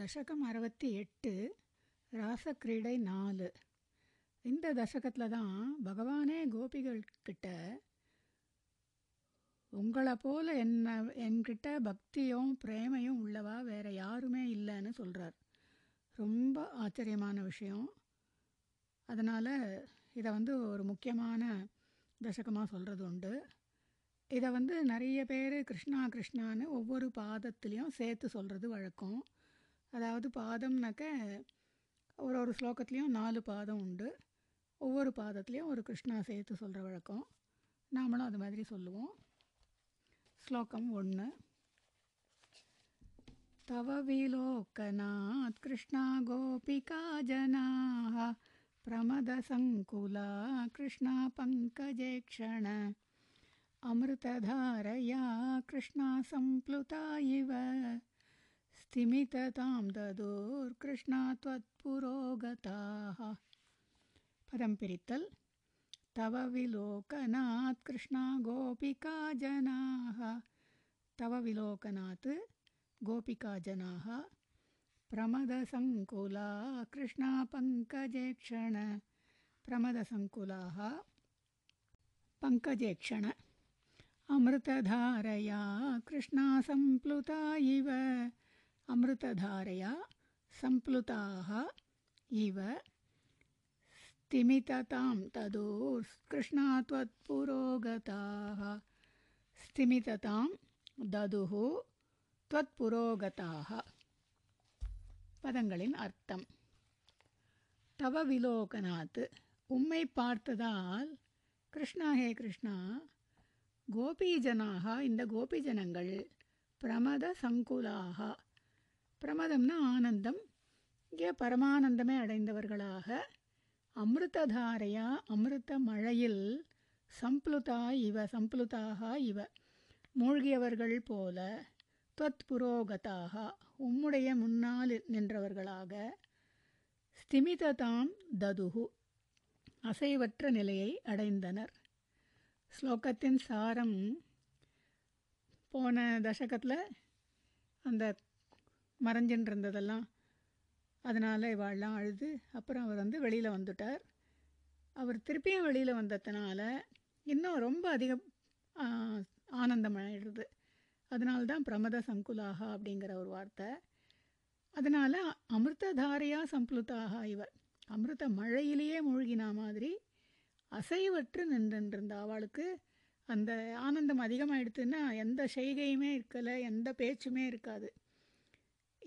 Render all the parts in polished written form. தசகம் 68 ராசக்கிரீடை 4. இந்த தசகத்தில் தான் பகவானே கோபிகள்கிட்ட உங்களை போல் என்கிட்ட பக்தியும் பிரேமையும் உள்ளவா வேறு யாருமே இல்லைன்னு சொல்கிறார். ரொம்ப ஆச்சரியமான விஷயம். அதனால் இதை ஒரு முக்கியமான தசகமாக சொல்கிறது உண்டு. இதை நிறைய பேர் கிருஷ்ணா கிருஷ்ணான்னு ஒவ்வொரு பாதத்துலேயும் சேர்த்து சொல்கிறது வழக்கம். அதாவது பாதம்னாக்க ஒரு ஸ்லோகத்துலேயும் 4 பாதம் உண்டு. ஒவ்வொரு பாதத்துலேயும் ஒரு கிருஷ்ணா சேர்த்து சொல்கிற வழக்கம். நாமளும் அது மாதிரி சொல்லுவோம். ஸ்லோகம் 1. தவவிலோகனாத் கிருஷ்ணா கோபிகா ஜனாஹ பிரமதசங்குலா கிருஷ்ணா பங்கஜேக்ஷண அமிர்ததாரயா கிருஷ்ணா சம்ப்ளுதா இவ ஸ்திமிததாம் ததோர் கிருஷ்ணா த்வத்புரோகதாஹ. பதம் பிரித்தல். தவ விலோகநாத் கிருஷ்ணா கோபிகா ஜனாஹ. தவ விலோகநாத் கோபிகா ஜனாஹ பிரமதசங்குலா கிருஷ்ணா பங்கஜேக்ஷண பிரமதசங்குலாஹ பங்கஜேக்ஷண அமிர்ததாரயா கிருஷ்ணா சம்ப்ளுதா இவ அமிர்ததாரயா சம்ப்ளுதாக இவ ஸ்திமிததாம் ததோர் கிருஷ்ணா த்வத்புரோகதாக ஸ்திமிததாம் ததுஹு த்வத்புரோகதாக. பதங்களின் அர்த்தம். தவ விலோகனாத் உம்மை பார்த்ததால் கிருஷ்ணா ஹே கிருஷ்ணா கோபிஜனாக இந்த கோபிஜனங்கள் பிரமத சங்குலாக பிரமதம்னா ஆனந்தம் இங்கே பரமானந்தமே அடைந்தவர்களாக அமிர்ததாரையா அமிர்த மழையில் சம்ப்ளுதா இவ சம்ப்ளுதாக இவ மூழ்கியவர்கள் போல தொத் புரோகதாக உம்முடைய முன்னால் நின்றவர்களாக ஸ்திமிததாம் ததுகு அசைவற்ற நிலையை அடைந்தனர். ஸ்லோகத்தின் சாரம் போன தசகத்தில் அந்த மறைஞ்சின்னு இருந்ததெல்லாம் அதனால் இவாள்லாம் அழுது அப்புறம் அவர் வெளியில் வந்துட்டார். அவர் திருப்பியும் வெளியில் வந்ததுனால இன்னும் ரொம்ப அதிக ஆனந்தமாயிடுது. அதனால்தான் பிரமத சங்குலாகா அப்படிங்கிற ஒரு வார்த்தை. அதனால் அமிர்ததாரையாக சம்ப்ளுதாக இவர் அமிர்த மழையிலேயே மூழ்கினா மாதிரி அசைவற்று நின்றுருந்த அவளுக்கு அந்த ஆனந்தம் அதிகமாகிடுதுன்னா எந்த செய்கையுமே இருக்கலை, எந்த பேச்சுமே இருக்காது.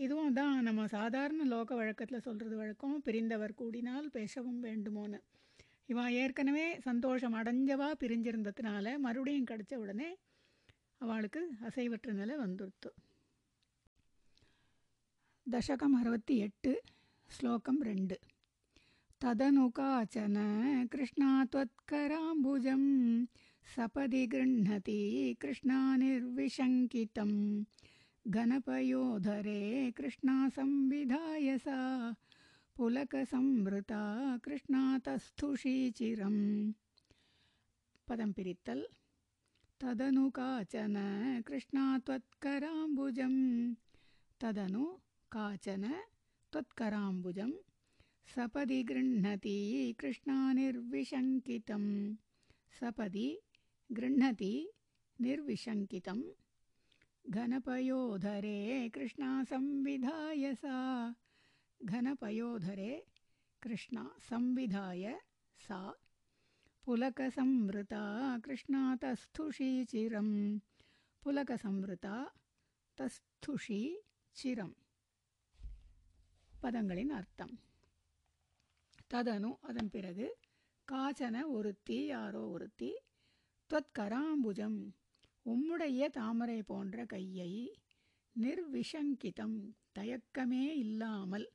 இதுவும் தான் நம்ம சாதாரண லோக வழக்கத்தில் சொல்கிறது வழக்கம், பிரிந்தவர் கூடினால் பேசவும் வேண்டுமோன்னு. இவன் ஏற்கனவே சந்தோஷம் அடைஞ்சவா பிரிஞ்சிருந்ததுனால மறுபடியும் கிடைச்ச உடனே அவளுக்கு அசைவற்ற நிலை வந்துடுத்து. தசகம் 68 ஸ்லோகம் 2. ததனு காச்சன கிருஷ்ணா த்வத்கராம்புஜம் சபதி கிருண்ணதி கிருஷ்ணா நிர்விஷங்கிதம் கணபயோதரே கிருஷ்ணா சம்விதாயசா புலகசம்ருதா கிருஷ்ணா தஸ்துஷீச்சிரம். பதம் பிரித்தல். ததனு காச்சன கிருஷ்ணா த்வத்கராம்புஜம் ததனு காச்சன த்வத்கராம்புஜம் சபதி கிருண்ணதி கிருஷ்ணா நிர்விஷங்கிதம் சபதி கிருண்ணதி நிர்விஷங்கிதம் கணபயோதரே கிருஷ்ணா சம்விதாய சா கணபயோதரே கிருஷ்ணா சம்விதாய சா புலகசம்ருதா கிருஷ்ணா தஸ்துஷீ சிரம் புலகசம்ருதா தஸ்துஷீ சிரம். பதங்களின் அர்த்தம். ததனு அதன் பிறகு காச்சன ஒருத்தி யாரோ ஒருத்தி த்வத்கராம்புஜம் உம்முடைய தாமரை போன்ற கையை நிர்விஷங்கிதம் தயக்கமே இல்லாமல்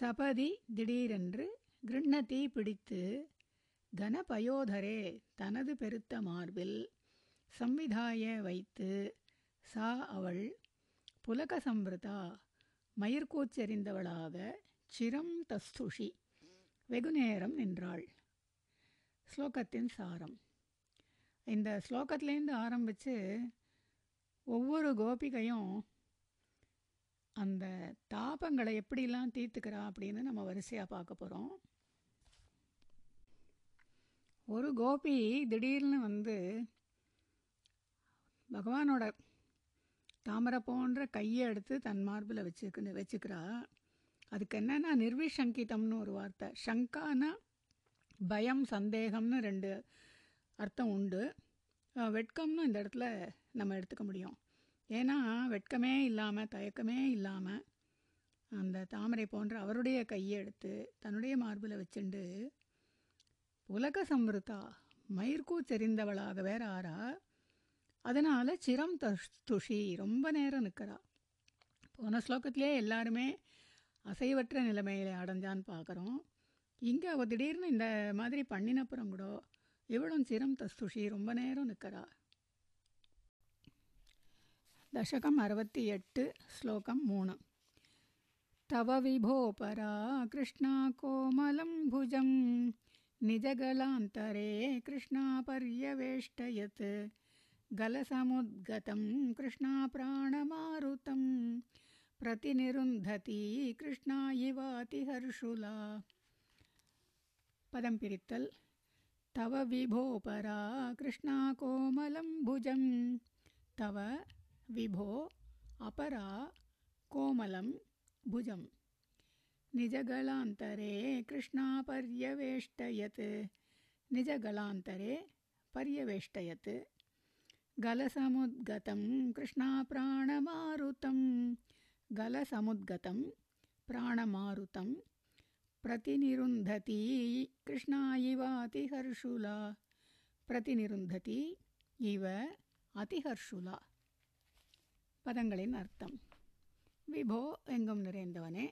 சபதி திடீரென்று கிருண்ணதி பிடித்து கணபயோதரே தனது பெருத்த மார்பில் சம்விதாய வைத்து சா அவள் புலக சம்ருதா மயிர்கூச்செறிந்தவளாக சிரம் தஸ்துஷி வெகுநேரம் நின்றாள். ஸ்லோகத்தின் சாரம். இந்த ஸ்லோகத்துலேருந்து ஆரம்பித்து ஒவ்வொரு கோபிகையும் அந்த தாபங்களை எப்படிலாம் தீர்த்துக்கிறா அப்படின்னு நம்ம வரிசையாக பார்க்க போகிறோம். ஒரு கோபி திடீர்னு வந்து பகவானோட தாமரை போன்ற கையை எடுத்து தன் மார்பில் வச்சுக்கிறா. அதுக்கு என்னென்னா நிர்விசங்கிதம்னு ஒரு வார்த்தை. சங்கானா பயம், சந்தேகம்னு ரெண்டு அர்த்தம் உண்டு. வெட்கம்னு இந்த இடத்துல நம்ம எடுத்துக்க முடியும். ஏன்னா வெட்கமே இல்லாமல், தயக்கமே இல்லாமல் அந்த தாமரை போன்ற அவருடைய கையை எடுத்து தன்னுடைய மார்பில் வச்சுண்டு உலக சம்ருத்தா மயிர்கூச்செறிந்தவளாக வேற ஆறா. அதனால் சிரம் துஷி ரொம்ப நேரம் நிற்கிறா. போன ஸ்லோகத்திலே எல்லாருமே அசைவற்ற நிலைமையில அடைஞ்சான்னு பார்க்குறோம். இங்கே அவள் திடீர்னு இந்த மாதிரி பண்ணினப்புறம் கூட இவளும் சிரம் துஷி ரொம்ப நேரம் நிற்கிறா. தசகம் 68 ஸ்லோகம் 3. தவ விபோபரா கிருஷ்ணா கோமலம் புஜம் நிஜகலாந்தரே கிருஷ்ணா பர்யவேஷ்டயத் கலசமுத்கதம் கிருஷ்ணா பிராணமாருதம் பிரதிநிருந்ததி கிருஷ்ணா இவாதி ஹர்ஷுலா. பதம் பிரித்தல். தவ விபோபரா கிருஷ்ணா கோமலம் புஜம். தவ விபோ அபரா கோமலம் புஜம் நிஜகலாந்தரே கிருஷ்ணா பர்யவேஷ்டயத் நிஜகலாந்தரே பர்யவேஷ்டயத் கலசமுத்கதம் கிருஷ்ணா பிராணமாருதம் கலசமுத்கதம் பிராணமாருதம் பிரதிநிருந்ததி கிருஷ்ணா இவ அதிஹர்ஷுலா பிரதிநிருந்ததி இவ அதிஹர்ஷுலா. பதங்களின் அர்த்தம். விபோ எங்கும் நிறைந்தவனே,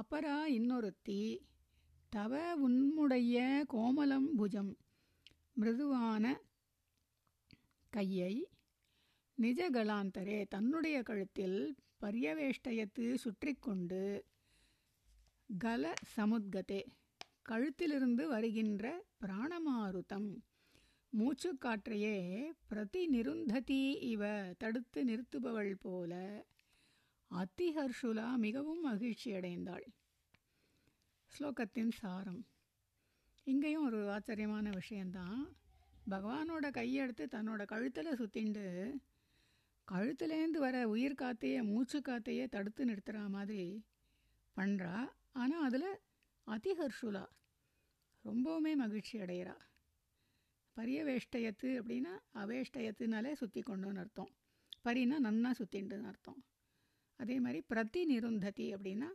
அபரா இன்னொருத்தி, தவ உன்முடைய, கோமலம் புஜம் மிருதுவான கையை, நிஜகலாந்தரே தன்னுடைய கழுத்தில், பரியவேஷ்டயத்து சுற்றி கொண்டு, கல சமுத்கதே கழுத்திலிருந்து வருகின்ற பிராணமாருதம் மூச்சுக்காற்றையே, பிரதிநிருந்ததி இவ தடுத்து நிறுத்துபவள் போல, அதிஹர்ஷுலா மிகவும் மகிழ்ச்சியடைந்தாள். ஸ்லோகத்தின் சாரம். இங்கேயும் ஒரு ஆச்சரியமான விஷயந்தான். பகவானோட கையெடுத்து தன்னோட கழுத்தில் சுற்றிண்டு கழுத்துலேருந்து வர உயிர் காத்தையே, மூச்சு காத்தையே தடுத்து நிறுத்துகிற மாதிரி பண்ணுறா. ஆனால் அதில் அதிஹர்ஷுலா ரொம்பவுமே மகிழ்ச்சி அடைகிறா. பரியவேஷ்டயத்து அப்படின்னா அவேஷ்டயத்துனாலே சுற்றி கொண்டுன்னு அர்த்தம். பரினா நன்னா சுற்றிண்டுன்னு அர்த்தம். அதே மாதிரி பிரதி நிருந்ததி அப்படின்னா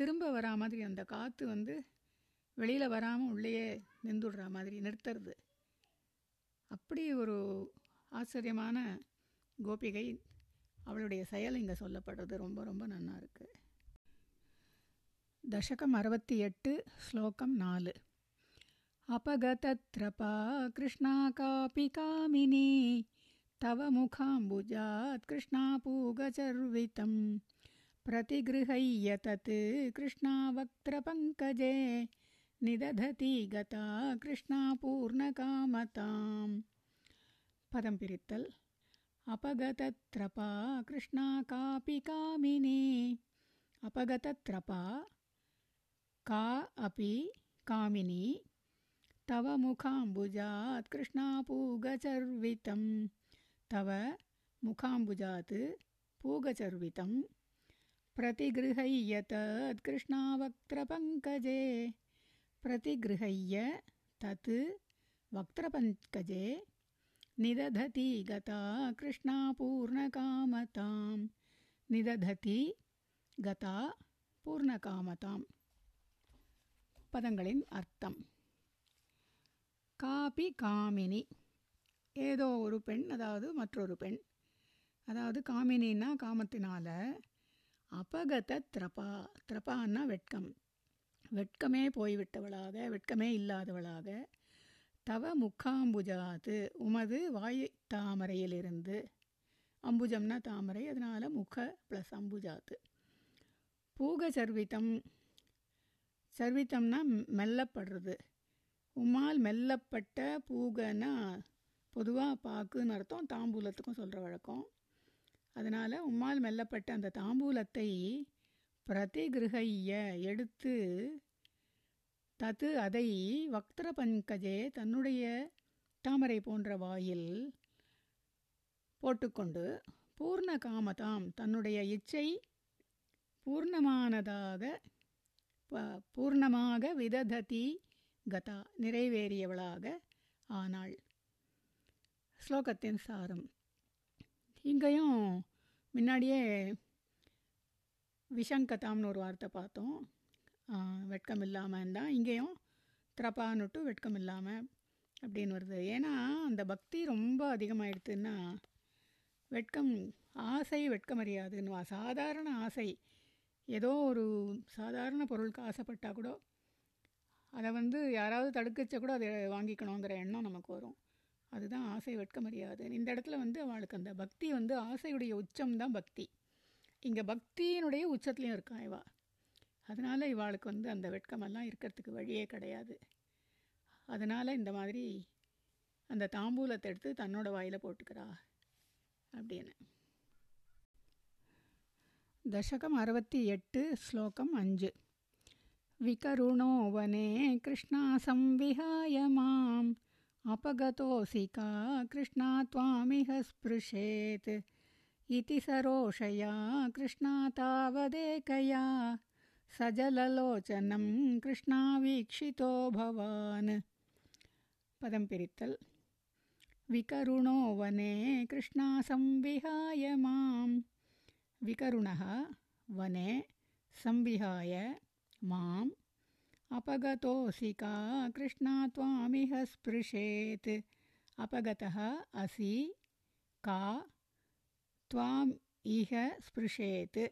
திரும்ப வரா மாதிரி, அந்த காற்று வந்து வெளியில் வராமல் உள்ளேயே நின்றுடுற மாதிரி நிறுத்துறது. அப்படி ஒரு ஆச்சரியமான கோபிகை அவளுடைய செயல் இங்கே சொல்லப்படுறது ரொம்ப ரொம்ப நல்லா இருக்குது. தசகம் 68 ஸ்லோகம் 4. அபகதத்ரபா கிருஷ்ணா காபி காமினி தவ முகாம்புஜாத் கிருஷ்ணா பூகசர்விதம் பிரதிகிருஹ்ய தத் கிருஷ்ணா வக்த்ரபங்கஜே நிதததி கதா கிருஷ்ணா பூர்ணகாமதாம். பதம் பிரித்தல். அபகதத்ரபா கிருஷ்ணா காபி காமினி. அபகதத்ரபா கா அபி காமினி தவ முகாம்புஜாத் கிருஷ்ணா பூகசர்விதம் தவ முகாம்புஜாத் பூகசர்விதம் பிரதிகிருஹ்ய தத் கிருஷ்ணா வக்த்ரபங்கஜே பிரதிகிருஹ்ய தத் வக்த்ரபங்கஜே நிதததி கதா கிருஷ்ணா பூர்ணகாமதாம் நிதததி கதா பூர்ணகாமதாம். பதங்களின் அர்த்தம். காபி காமினி ஏதோ ஒரு பெண், அதாவது மற்றொரு பெண், அதாவது காமினின்னா காமத்தினால, அபகத திரபா, திரபான்னா வெட்கம், வெட்கமே போய்விட்டவளாக, வெட்கமே இல்லாதவளாக, தவ முக்காம்புஜாத்து உமது வாய் தாமரையிலிருந்து, அம்புஜம்னா தாமரை, அதனால் முக ப்ளஸ் அம்புஜாத்து, பூக சர்விதம், சர்விதம்னா மெல்லப்படுறது, உமால் மெல்லப்பட்ட, பூகனா பொதுவாக பாக்குன்னு அர்த்தம், தாம்பூலத்துக்கும் சொல்கிற வழக்கம். அதனால் உம்மால் மெல்லப்பட்ட அந்த தாம்பூலத்தை பிரதிகிருஹய்ய எடுத்து தத்து அதை வக்திர பங்கஜே தன்னுடைய தாமரை போன்ற வாயில் போட்டுக்கொண்டு பூர்ண காமதாம் தன்னுடைய இச்சை பூர்ணமானதாக பூர்ணமாக விதததி கதா நிறைவேறியவளாக ஆனாள். ஸ்லோகத்தின் சாரம். இங்கேயும் முன்னாடியே விஷங்கதாம்னு ஒரு வார்த்தை பார்த்தோம், வெட்கம் இல்லாமல் தான். இங்கேயும் திரப்பானுட்டு வெட்கம் இல்லாமல் அப்படின்னு வருது. ஏன்னா அந்த பக்தி ரொம்ப அதிகமாகிடுதுன்னா வெட்கம், ஆசை வெட்கமறியாதுன்னு சாதாரண ஆசை, ஏதோ ஒரு சாதாரண பொருளுக்கு ஆசைப்பட்டால் கூட அதை யாராவது தடுக்கச்சா கூட அதை வாங்கிக்கணுங்கிற எண்ணம் நமக்கு வரும். அதுதான் ஆசை வெட்கமறியாது. இந்த இடத்துல அவளுக்கு அந்த பக்தி ஆசையுடைய உச்சம்தான் பக்தி. இங்கே பக்தியினுடைய உச்சத்துலேயும் இருக்கா இவா. அதனால் இவாளுக்கு அந்த வெட்கமெல்லாம் இருக்கிறதுக்கு வழியே கிடையாது. அதனால் இந்த மாதிரி அந்த தாம்பூலத்தை எடுத்து தன்னோட வாயில் போட்டுக்கிறா அப்படின்னு. தசகம் 68 ஸ்லோகம் 5. விகருணோ வனே கிருஷ்ணாசம் விஹாய மாம் அபகதோசிகா கிருஷ்ணா த்வாமிஹ ஸ்பிருஷேத் இதி சரோஷயா கிருஷ்ணா தாவதேகயா சஜலலோச்சனம் கிருஷ்ணா வீக்ஷிதோ பவான். பதம் பிரித்தல். விகருணோ வனே கிருஷ்ணாசம் விஹாய மாம். விகருணஹ வனே, சம்விஹாய, மாம், அபகதோசிகா கிருஷ்ணா த்வாமிஹ ஸ்பிருஷேத். அபகதஹ அசி, கா, த்வாம் இஹ ஸ்பிருஷேத்.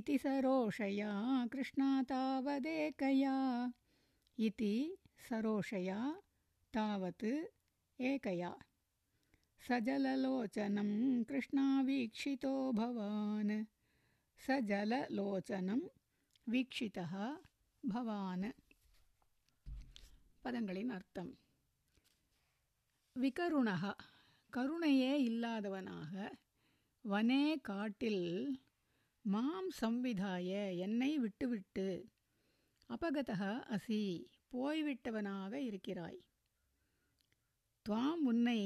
இதி சரோஷயா கிருஷ்ணா தாவதேகயா. இதி சரோஷயா தாவத் ஏகயா சஜலலோச்சனம் கிருஷ்ணா வீக்ஷிதோ பவான். சஜலலோச்சனம் வீக்ஷிதஹ பவான். பதங்களின் அர்த்தம். விகருணஹ கருணையே இல்லாதவனாக, வனே காட்டில், மாம் சம்விதாய என்னை விட்டுவிட்டு, அபகதஹ அசி போய்விட்டவனாக இருக்கிறாய், துவாம் உன்னை,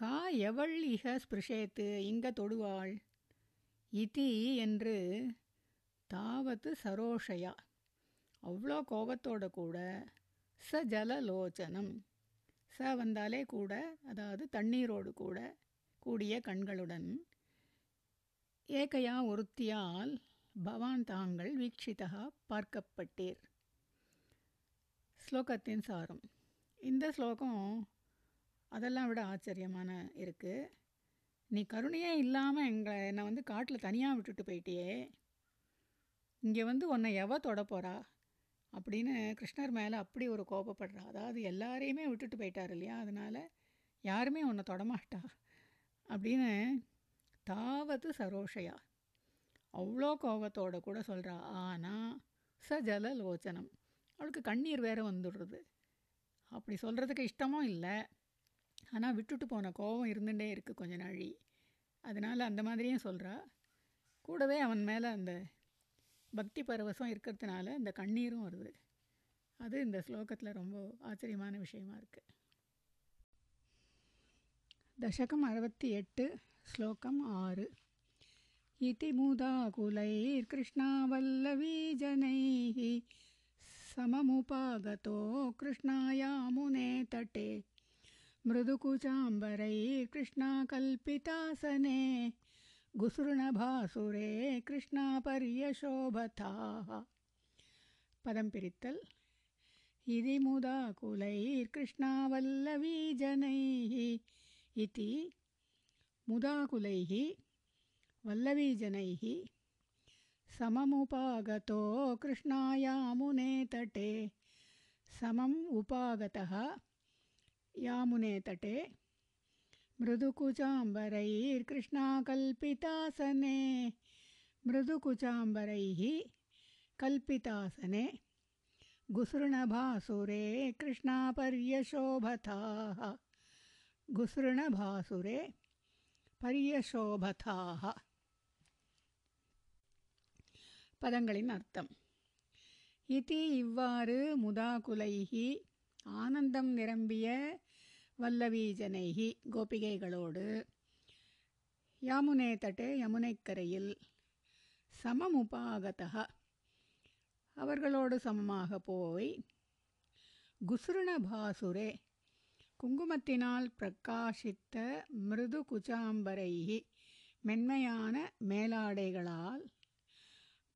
கா எவள், இக ஸ்பிருஷேத்து இங்க தொடுவாள், இதி என்று, தாவத்து சரோஷயா அவ்வளோ கோபத்தோடு கூட, ச ஜலலோச்சனம் ச வந்தாலே கூட, அதாவது தண்ணீரோடு கூட கூடிய கண்களுடன், ஏகையா ஒருத்தியால், பவான் தாங்கள், வீக்ஷிதா பார்க்கப்பட்டீர். ஸ்லோகத்தின் சாரம். இந்த ஸ்லோகம் அதெல்லாம் விட ஆச்சரியமான இருக்குது. நீ கருணையே இல்லாமல் என்னை காட்டில் தனியாக விட்டுட்டு போயிட்டியே, இங்கே உன்னை எவ தொட போகிறா அப்படின்னு கிருஷ்ணர் மேலே அப்படி ஒரு கோபப்படுறா. அதாவது எல்லாரையுமே விட்டுட்டு போயிட்டார் இல்லையா, அதனால் யாருமே உன்னை தொடமாட்டா அப்படின்னு தாவத்து சரோஷையா அவ்வளோ கோபத்தோடு கூட சொல்கிறா. ஆனால் ச ஜலலோச்சனம் அவளுக்கு கண்ணீர் வேறு வந்துடுறது. அப்படி சொல்கிறதுக்கு இஷ்டமும் இல்லை, ஆனால் விட்டுட்டு போன கோபம் இருந்துகிட்டே இருக்குது கொஞ்ச நாழி. அதனால் அந்த மாதிரியும் சொல்கிறா. கூடவே அவன் மேலே அந்த பக்தி பரவசம் இருக்கிறதுனால அந்த கண்ணீரும் வருது. அது இந்த ஸ்லோகத்தில் ரொம்ப ஆச்சரியமான விஷயமா இருக்குது. தசகம் 68 ஸ்லோகம் 6. இதி மூதா குலை கிருஷ்ணா வல்லவீ ஜனை சமமுபாகதோ கிருஷ்ணாயா முனே தட்டே மிருதுகுசாம்பரை கிருஷ்ணா கல்பிதாசனே குசுர்ணபாசுரே கிருஷ்ணா பரியசோபதா. பதம் பிரித்தல். இதி முதா குலை கிருஷ்ணா வல்லவீ ஜனை இதி முதாகுலை வல்லவீ ஜனை சமமுபாகதோ கிருஷ்ணாயா முனே தட்டே சமம் உபாகதஹ யாமுனே தட்டே மிருதுகுசாம்பரைர் கிருஷ்ணா கல்பிதாசனே மிருதுகுசாம்பரைஹ கல்பிதாசனே குசுர்ணபாசுரே கிருஷ்ணா பரியசோபதா. குசுர்ணபாசுரே பரியசோபதாக. பதங்களின் அர்த்தம். இதி இவ்வாறு முதாகுலைகி ஆனந்தம் நிரம்பிய வல்லவீஜனைகி கோபிகைகளோடு யாமுனே தட்டே யமுனைக்கரையில் சமமுபாகதா அவர்களோடு சமமாக போய் குசுருணபாசுரே குங்குமத்தினால் பிரகாசித்த மிருது குச்சாம்பரைகி மென்மையான மேலாடைகளால்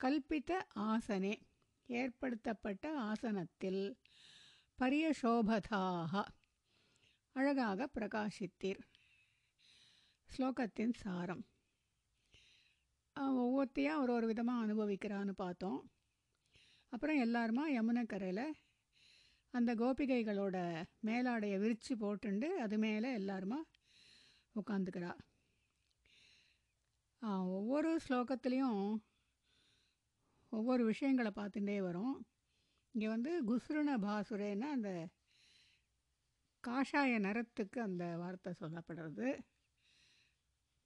கல்பித்த ஆசனே ஏற்படுத்தப்பட்ட ஆசனத்தில் பரியசோபதாக அழகாக பிரகாசித்தீர். ஸ்லோகத்தின் சாரம். ஒவ்வொருத்தையாக ஒரு ஒரு விதமாக அனுபவிக்கிறான்னு பார்த்தோம். அப்புறம் எல்லாருமா யமுனைக்கரையில் அந்த கோபிகைகளோட மேலாடையை விரித்து போட்டுண்டு அது மேலே எல்லாருமா உட்காந்துக்கிறா. ஒவ்வொரு ஸ்லோகத்துலேயும் ஒவ்வொரு விஷயங்களை பார்த்துட்டே வரும். இங்கே வந்து குசுருண பாசுரேன்னா அந்த காஷாய நிறத்துக்கு அந்த வார்த்தை சொல்லப்படுறது.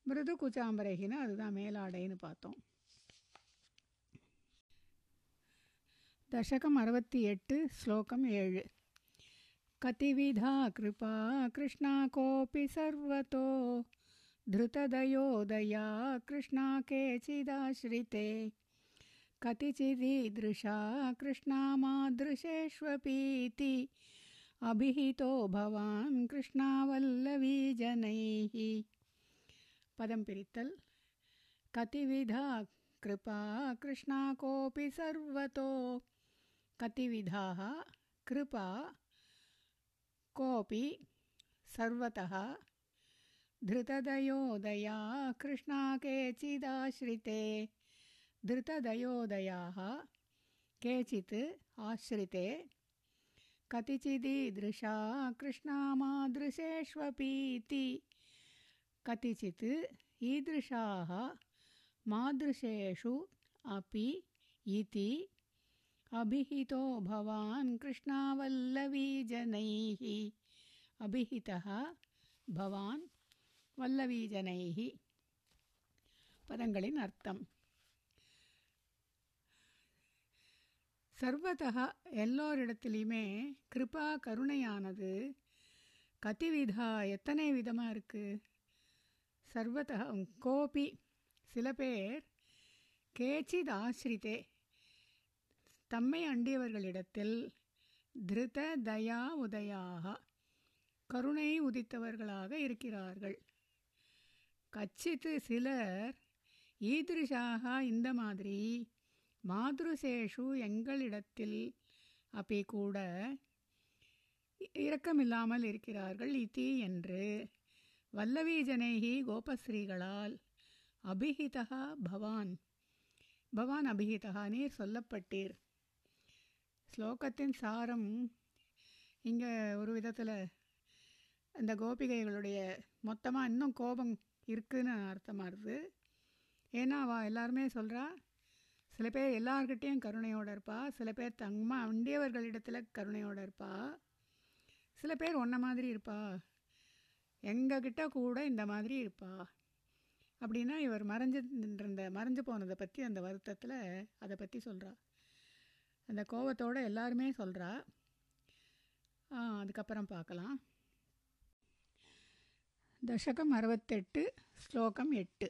மிருது குச்சாம்பரகின்னு அதுதான் மேலாடைன்னு பார்த்தோம். தசகம் 68 ஸ்லோகம் 7. கதிவிதா கிருபா கிருஷ்ணா கோபி சர்வதோ த்ருததயோதயா கிருஷ்ணா கேச்சிதாஸ்ரிதே கதிச்சிதீத்ருஷா கிருஷ்ணா மாத்ருஷேஷ்வபீதி அபிஹிதோ பவான் கிருஷ்ணா வல்லவீ ஜனைஹி. பதம் பிரித்தல். கதிவிதா கிருபா கிருஷ்ணா கோபி சர்வதோ. கதிவிதாஹ கிருபா கோபி சர்வதஹ த்ருததயோதயா கிருஷ்ணா கேச்சிதாஸ்ரிதே த்ருததயோதயாஹ கேச்சித் ஆஸ்ரிதே கதிச்சிதீத்ருஷா கிருஷ்ணா மாத்ருஷேஷ்வபீதி கதிச்சித் ஈத்ருஷாஹ மாத்ருஷேஷு அபி இதி அபிஹிதோ பவான் கிருஷ்ணா வல்லவீ ஜனைஹி. அபிஹிதஹ பவான் வல்லவீ ஜனைஹி. பதங்களின் அர்த்தம். சர்வதஹ எல்லோரிடத்திலையுமே கிருபா கருணையானது கதிவிதா எத்தனை விதமாக இருக்குது. சர்வதஹ கோபி சில பேர் கேச்சித் ஆஸ்ரிதே தம்மை அண்டியவர்களிடத்தில் திருத தயா உதயாக கருணை உதித்தவர்களாக இருக்கிறார்கள். கச்சித்து சிலர் ஈதிருஷாக இந்த மாதிரி மாத்ருசேஷு எங்களிடத்தில் அப்படி கூட இரக்கமில்லாமல் இருக்கிறார்கள். இதி என்று வல்லவீஜனைகி கோபஸ்ரீகளால் அபிஹிதா பவான் பவான் அபிஹிதா நீர் சொல்லப்பட்டீர். ஸ்லோகத்தின் சாரம். இங்கே ஒரு விதத்தில் அந்த கோபிகைகளுடைய மொத்தமாக இன்னும் கோபம் இருக்குதுன்னு அர்த்தமாக இருக்குது. ஏன்னா அவள் எல்லாருமே சொல்கிறா, சில பேர் எல்லார்கிட்டேயும் கருணையோடு இருப்பா, சில பேர் தங்கம்மா அண்டியவர்களிடத்தில் கருணையோடு இருப்பா, சில பேர் ஒன்றை மாதிரி இருப்பா, எங்ககிட்ட கூட இந்த மாதிரி இருப்பா. அப்படின்னா இவர் மறைஞ்சு போனதை பற்றி அந்த வருத்தத்தில் அதை பற்றி சொல்கிறா. அந்த கோபத்தோடு எல்லாருமே சொல்கிறா. அதுக்கப்புறம் பார்க்கலாம். தசகம் 68 ஸ்லோகம் 8.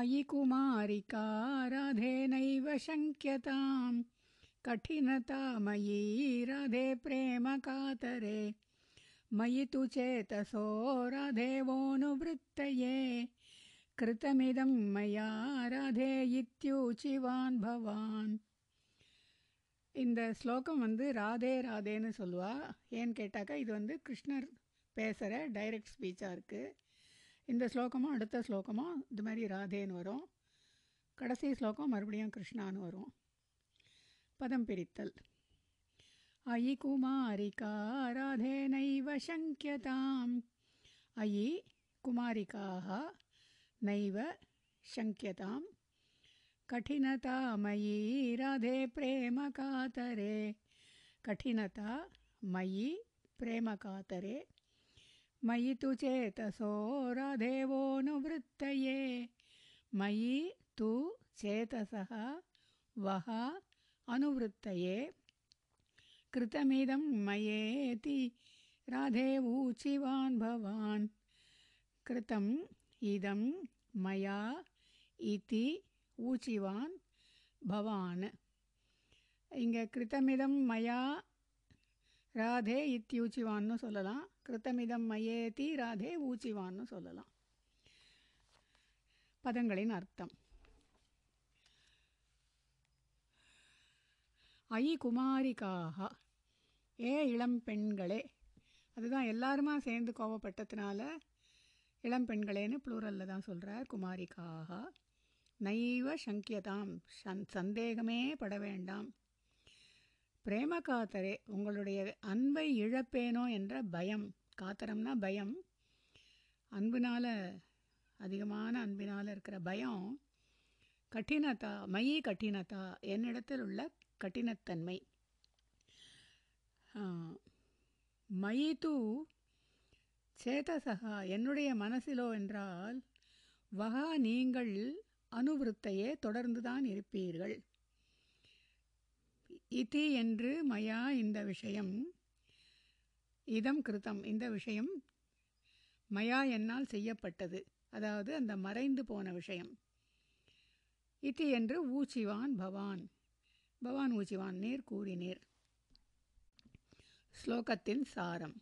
அயி குமாரிகா ராதே நைவ சங்கியதாம் கடினதா மயி ராதே பிரேம காதரே மயி து சேதசோ ராதேவோனுவருத்தயே கிருதமிதம் மயா ராதே இத்யூசிவான் பவான். இந்த ஸ்லோகம் வந்து ராதே ராதேன்னு சொல்லுவா. ஏன்னு கேட்டாக்கா இது வந்து கிருஷ்ணர் பேசுகிற டைரக்ட் ஸ்பீச்சாக இருக்குது. இந்த ஸ்லோகமும் அடுத்த ஸ்லோகமும் இது மாதிரி ராதேன்னு வரும். கடைசி ஸ்லோகம் மறுபடியும் கிருஷ்ணான்னு வரும். பதம் பிரித்தல். அயி குமாரிகா ராதே நைவ சங்கியதாம். அயி குமாரிகாஹ நைவ சங்கியதாம் கடினதா மயி ராதே பிரேம காதரே கடினதா மயி பிரேம காதரே मयि तु चेतसो राधेवोऽनुवृत्तये मयि तु चेतसः वः अनुवृत्तये कृतमिदं मयेति राधेवूचिवान् भवान् कृतम् इदं मया इति ऊचिवान् भवान् இங்கே கிருத்தமிதம் மயா ராதே இத்தியூச்சிவான்னு சொல்லலாம், கிருத்தமிதம் மயேதி ராதே ஊச்சிவான்னு சொல்லலாம். பதங்களின் அர்த்தம். ஐ குமாரிக்காக, ஏ இளம் பெண்களே, அதுதான் எல்லாருமா சேர்ந்து கோபப்பட்டதுனால இளம் பெண்களேன்னு ப்ளூரலில் தான் சொல்கிறார். குமாரிக்காக நைவ சங்கியதாம், சந்தேகமே பட வேண்டாம். பிரேம காத்தரே, உங்களுடைய அன்பை இழப்பேனோ என்ற பயம். காத்தரம்னா பயம், அன்பினால் அதிகமான அன்பினால் இருக்கிற பயம். கடினதா மயி கடினதா, என்னிடத்தில் உள்ள கடினத்தன்மை. மயி தூ சேதசா, என்னுடைய மனசிலோ என்றால் வகா நீங்கள் அனுவிருத்தையே தொடர்ந்து தான் இருப்பீர்கள். இது என்று மயா இந்த விஷயம், இதம் கிருத்தம் இந்த விஷயம், மயா என்னால் செய்யப்பட்டது, அதாவது அந்த மறைந்து போன விஷயம். இது என்று ஊச்சிவான் பவான், பவான் ஊச்சிவான் நீர் கூறினீர். ஸ்லோகத்தின் சாரம்.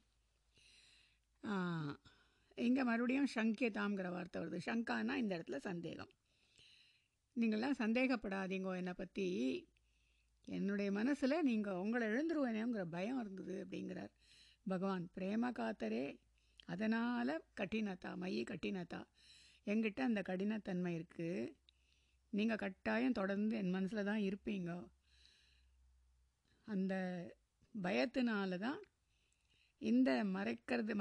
இங்கே மறுபடியும் சங்கியதாம்ங்கிற வார்த்தை வருது. சங்கானா இந்த இடத்துல சந்தேகம். நீங்கள்லாம் சந்தேகப்படாதீங்கோ என்னை பற்றி, என்னுடைய மனசில் நீங்கள் உங்களை எழுந்துருவேனேங்கிற பயம் இருந்தது அப்படிங்கிறார் பகவான். பிரேம காத்தரே, அதனால் கடினத்தா மயி கடினத்தா, என்கிட்ட அந்த கடினத்தன்மை இருக்குது, நீங்கள் கட்டாயம் தொடர்ந்து என் மனசில் தான் இருப்பீங்க. அந்த பயத்தினால தான் இந்த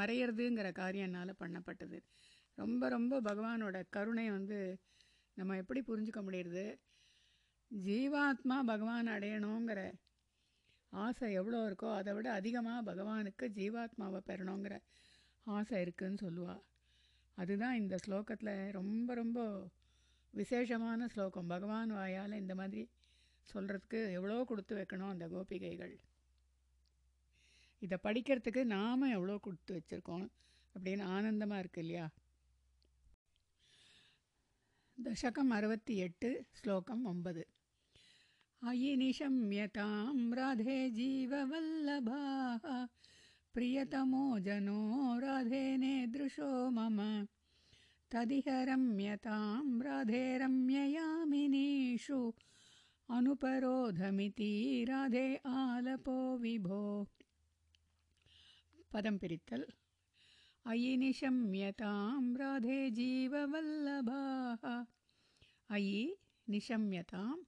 மறையிறதுங்கிற காரியம் என்னால் பண்ணப்பட்டது. ரொம்ப ரொம்ப பகவானோட கருணை வந்து நம்ம எப்படி புரிஞ்சுக்க முடியுது? ஜீவாத்மா பகவான் அடையணுங்கிற ஆசை எவ்வளோ இருக்கோ அதை விட அதிகமாக பகவானுக்கு ஜீவாத்மாவை பெறணுங்கிற ஆசை இருக்குதுன்னு சொல்லுவாள். அதுதான் இந்த ஸ்லோகத்தில் ரொம்ப ரொம்ப விசேஷமான ஸ்லோகம். பகவான் வாயால் இந்த மாதிரி சொல்கிறதுக்கு எவ்வளோ கொடுத்து வைக்கணும் அந்த கோபிகைகள். இதை படிக்கிறதுக்கு நாம் எவ்வளோ கொடுத்து வச்சுருக்கோம் அப்படின்னு ஆனந்தமாக இருக்குது இல்லையா? தசகம் 68 ஸ்லோகம் 9. அயி நிஷம்யதாம் ராதே ஜீவவல்லபாஹ பிரியதமோ ஜனோ ராதே நேத்ருஷோ மம ததிஹ ரம்யதாம் ராதே ரம்யயாமினீஷு அனுபரோதமிதி ராதே ஆலபோ விபோ. பதம் பிரித்தல். அயி நிஷம்யதாம் ராதே ஜீவவல்லபாஹ. அயி நிஷம்யதாம்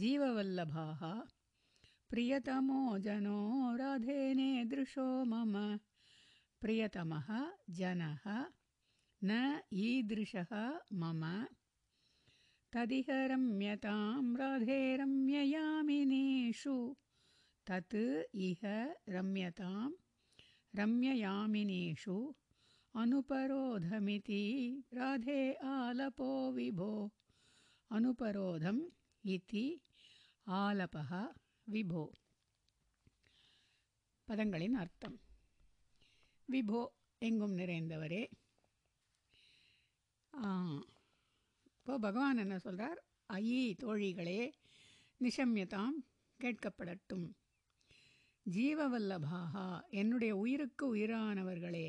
ஜீவவல்லபாஹ பிரியதமோ ஜனோ ராதே நேத்ருஷோ மம. பிரியதமஹ ஜனஹ ந ஈத்ருஷஹ மம. ததிஹ ரம்யதாம் ராதே ரம்யயாமினீஷு தத் இஹ ரம்யதாம் ரம்யயாமினீஷு அனுபரோதமிதி ராதே ஆலபோ விபோ. அனுபரோதம் இதி ஆலபஹ விபோ. பதங்களின் அர்த்தம். விபோ எங்கும் நிறைந்தவரே. இப்போ பகவான் என்ன சொல்கிறார்? ஐ தோழிகளே, நிஷம்யதாம் கேட்கப்படட்டும், ஜீவவல்லபாஹா என்னுடைய உயிருக்கு உயிரானவர்களே,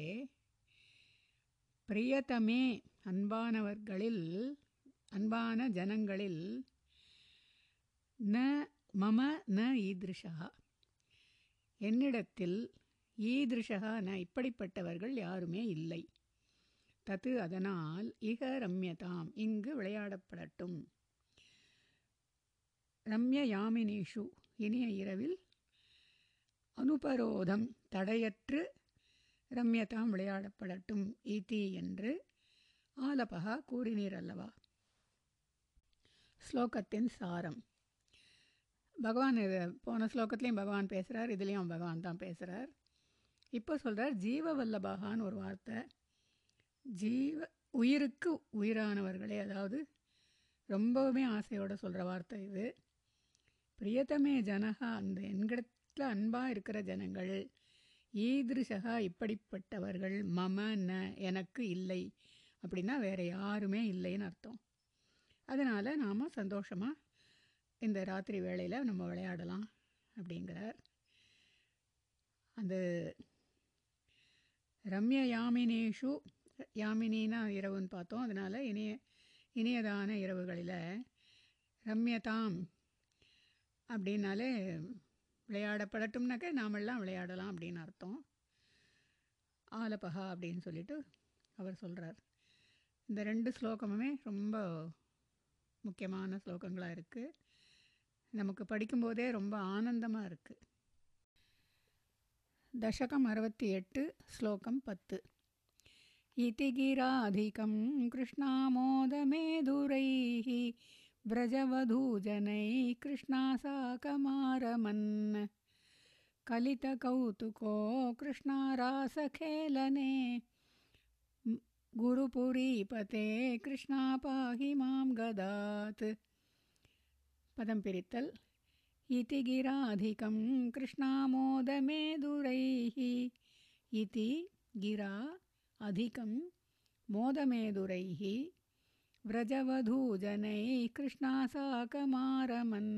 பிரியதமே அன்பானவர்களில் அன்பான ஜனங்களில், ந மம ந ஈதிருஷா என்னிடத்தில், ஈதிருஷா ந இப்படிப்பட்டவர்கள் யாருமே இல்லை, தத்து அதனால், இக ரம்யதாம் இங்கு விளையாடப்படட்டும், ரம்ய யாமினேஷு இனிய இரவில், அனுபரோதம் தடையற்று, ரம்யதாம் விளையாடப்படட்டும், ஈதி என்று ஆலபகா கூறினீர் அல்லவா. ஸ்லோகத்தின் சாரம். பகவான் போன ஸ்லோகத்துலேயும் பகவான் பேசுகிறார், இதுலேயும் பகவான் தான் பேசுகிறார். இப்போ சொல்கிறார் ஜீவ வல்லபாகான்னு ஒரு வார்த்தை. ஜீவ உயிருக்கு உயிரானவர்களே, அதாவது ரொம்பவுமே ஆசையோடு சொல்கிற வார்த்தை இது. பிரியதமே ஜனகா, அந்த என்கிடத்தில் அன்பாக இருக்கிற ஜனங்கள், ஈதிருஷகா இப்படிப்பட்டவர்கள், மமன எனக்கு இல்லை அப்படின்னா வேறு யாருமே இல்லைன்னு அர்த்தம். அதனால் நாம் சந்தோஷமாக இந்த ராத்திரி வேளையில் நம்ம விளையாடலாம் அப்படிங்கிறார். அந்த ரம்ய யாமினேஷு, யாமினின்னா இரவுன்னு பார்த்தோம், அதனால் இனியதான இரவுகளில் ரம்யதாம் அப்படின்னாலே விளையாடப்படட்டும்னாக்க நாமெல்லாம் விளையாடலாம் அப்படின்னு அர்த்தம். ஆலபகா அப்படின்னு சொல்லிட்டு அவர் சொல்கிறார். இந்த ரெண்டு ஸ்லோகமுமே ரொம்ப முக்கியமான ஸ்லோகங்களாக இருக்குது. நமக்கு படிக்கும்போதே ரொம்ப ஆனந்தமாக இருக்குது. தசகம் 68 ஸ்லோகம் 10. இதி கிராதிகம் கிருஷ்ணாமோதமேதுரைஹி விரஜவதூஜனை கிருஷ்ணாசாகமாரமன் கலிதகௌதுகோ கிருஷ்ணாராசகேலனே குருபுரீபதே கிருஷ்ணா பாஹி மாம் கதாத். பதம் பிரித்தல். இதி கிராதிகம் கிருஷ்ணாமோதமேதுரைஹி. இதி கிரா அதிகம் மோதமேதுரைஹி விரஜவதூஜனைஹி கிருஷ்ணாசாகமாரமன்.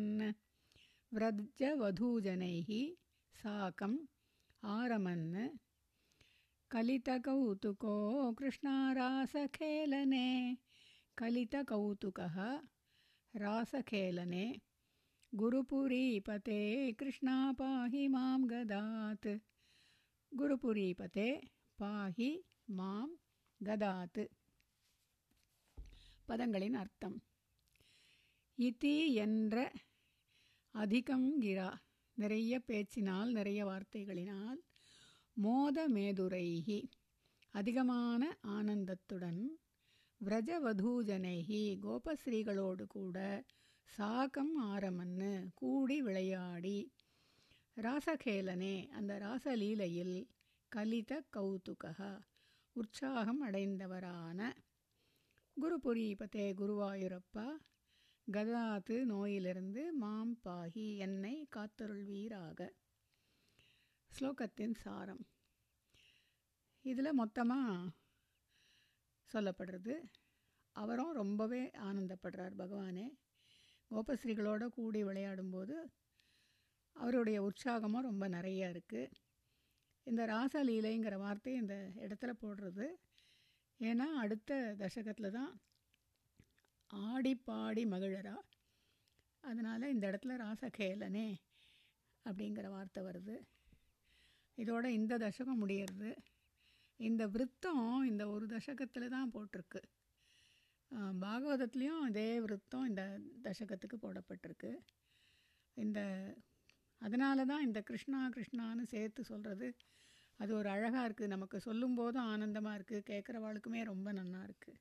விரஜவதூஜனைஹி சாகம் ஆரமன் கலிதகௌதுகோ கிருஷ்ணாராசகேலனே. கலிதகௌதுகஹ ராசகேலனே குருபுரீபதே கிருஷ்ணா பாஹி மாம் கதாத். குருபுரீபதே பாஹி மாம் கதாத். பதங்களின் அர்த்தம். இதி என்ற அதிகம் கிரா நிறைய பேச்சினால், நிறைய வார்த்தைகளினால், மோதமேதுரைஹி அதிகமான ஆனந்தத்துடன், விரஜவதூஜனைஹி கோபஸ்ரீகளோடு கூட, சாகம் ஆரமன்னு கூடி விளையாடி, ராசகேலனே அந்த ராசலீலையில், கலித கௌதுகா உற்சாகம் அடைந்தவரான, குருபுரீபதே குருவாயூரப்பா, கதாத்து நோயிலிருந்து, மாம் பாஹி என்னை காத்தருள்வீராக. ஸ்லோகத்தின் சாரம் இதில் மொத்தமாக சொல்லப்படுறது. அவரும் ரொம்பவே ஆனந்தப்படுறார் பகவானே. கோபஸ்ரீகளோடு கூடி விளையாடும்போது அவருடைய உற்சாகமும் ரொம்ப நிறையா இருக்குது. இந்த ராசலீலைங்கிற வார்த்தை இந்த இடத்துல போடுறது ஏன்னா அடுத்த தசகத்தில் தான் ஆடி பாடி மகிழரா, அதனால் இந்த இடத்துல ராசகேலனே அப்படிங்கிற வார்த்தை வருது. இதோட இந்த தசகம் முடியறது. இந்த விருத்தம் இந்த ஒரு தசகத்தில் தான் போட்டிருக்கு. பாகவதத்துலேயும் இதே விருத்தம் இந்த தசகத்துக்கு போடப்பட்டிருக்கு. இந்த அதனால தான் இந்த கிருஷ்ணா கிருஷ்ணான்னு சேர்த்து சொல்கிறது அது ஒரு அழகாக இருக்குது. நமக்கு சொல்லும்போதும் ஆனந்தமாக இருக்குது, கேட்குறவாளுக்குமே ரொம்ப நல்லா இருக்குது.